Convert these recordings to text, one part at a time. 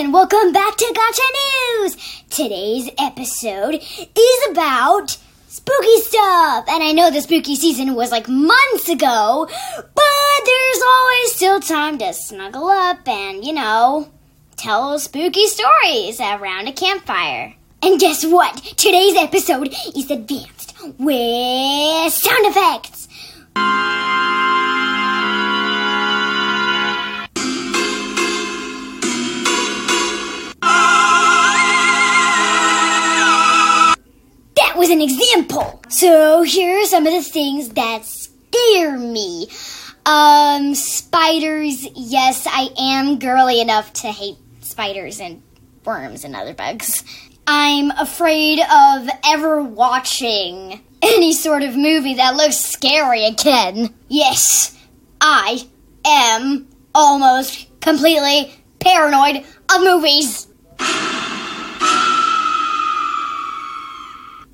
and welcome back to Gotcha News! Today's episode is about spooky stuff! And I know the spooky season was like months ago, but there's always still time to snuggle up and, you know, tell spooky stories around a campfire. And guess what? Today's episode is advanced with sound effects! That was an example! So here are some of the things that scare me. Spiders. Yes, I am girly enough to hate spiders and worms and other bugs. I'm afraid of ever watching any sort of movie that looks scary again. Yes, I am almost completely paranoid of movies.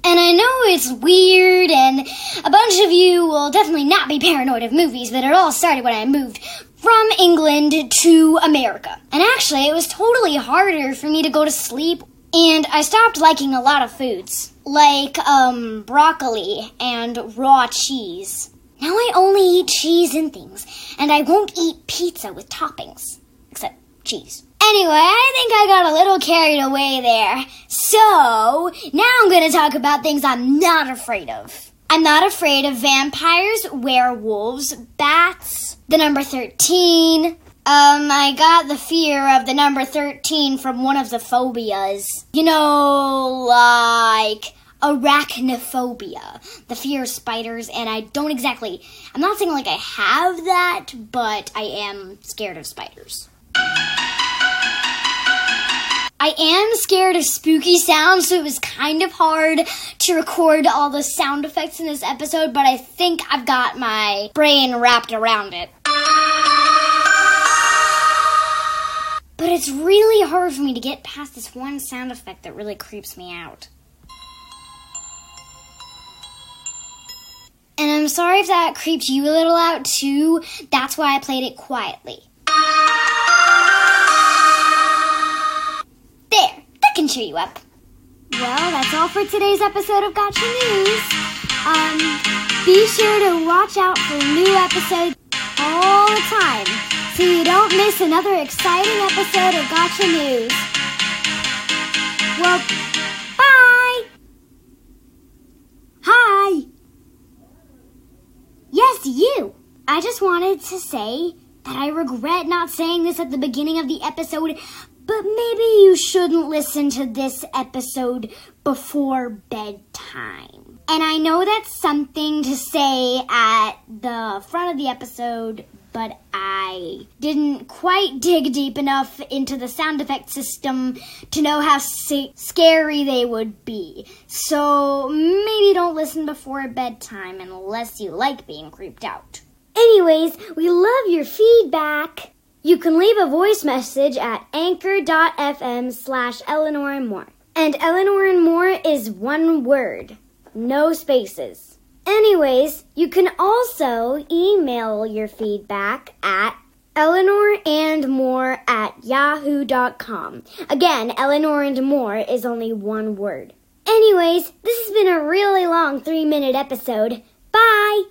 And I know it's weird, and a bunch of you will definitely not be paranoid of movies, but it all started when I moved from England to America. And actually, it was totally harder for me to go to sleep. And I stopped liking a lot of foods, like broccoli and raw cheese. Now I only eat cheese and things, and I won't eat pizza with toppings, except cheese. Anyway, I think I got a little carried away there. So, now I'm going to talk about things I'm not afraid of. I'm not afraid of vampires, werewolves, bats, the number 13... I got the fear of the number 13 from one of the phobias. You know, like arachnophobia. The fear of spiders, and I don't exactly... I'm not saying like I have that, but I am scared of spiders. I am scared of spooky sounds, so it was kind of hard to record all the sound effects in this episode, but I think I've got my brain wrapped around it. But it's really hard for me to get past this one sound effect that really creeps me out. And I'm sorry if that creeped you a little out too. That's why I played it quietly. There, that can cheer you up. Well, that's all for today's episode of Gotcha News. Be sure to watch out for new episodes all the time, so you don't miss another exciting episode of Gotcha News. Well, bye! Hi! Yes, you! I just wanted to say that I regret not saying this at the beginning of the episode, but maybe you shouldn't listen to this episode before bedtime. And I know that's something to say at the front of the episode, but I didn't quite dig deep enough into the sound effect system to know how scary they would be. So maybe don't listen before bedtime unless you like being creeped out. Anyways, we love your feedback. You can leave a voice message at anchor.fm/Eleanor and More. And Eleanor and More is one word, no spaces. Anyways, you can also email your feedback at eleanorandmore@yahoo.com. Again, Eleanor and More is only one word. Anyways, this has been a really long 3-minute episode. Bye!